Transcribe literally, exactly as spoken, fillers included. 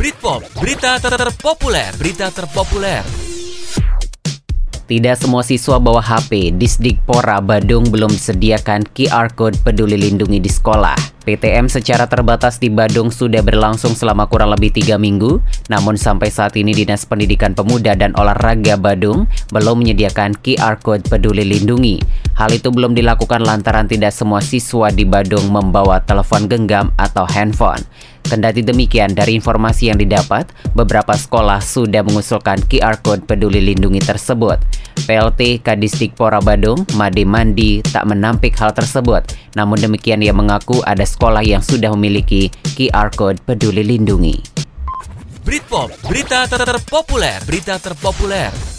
Britpop, berita terpopuler, berita terpopuler. Tidak semua siswa bawa H P. Disdikpora Badung belum sediakan Q R Code Peduli Lindungi di sekolah. P T M secara terbatas di Badung sudah berlangsung selama kurang lebih tiga minggu, namun sampai saat ini Dinas Pendidikan Pemuda dan Olahraga Badung belum menyediakan Q R Code Peduli Lindungi. Hal itu belum dilakukan lantaran tidak semua siswa di Badung membawa telepon genggam atau handphone. Kendati demikian, dari informasi yang didapat, beberapa sekolah sudah mengusulkan Q R Code Peduli Lindungi tersebut. P L T Kadisdikpora Badung, Made Mandi, tak menampik hal tersebut. Namun demikian, ia mengaku ada sekolah yang sudah memiliki Q R Code Peduli Lindungi. Britpop, berita terpopuler, berita terpopuler.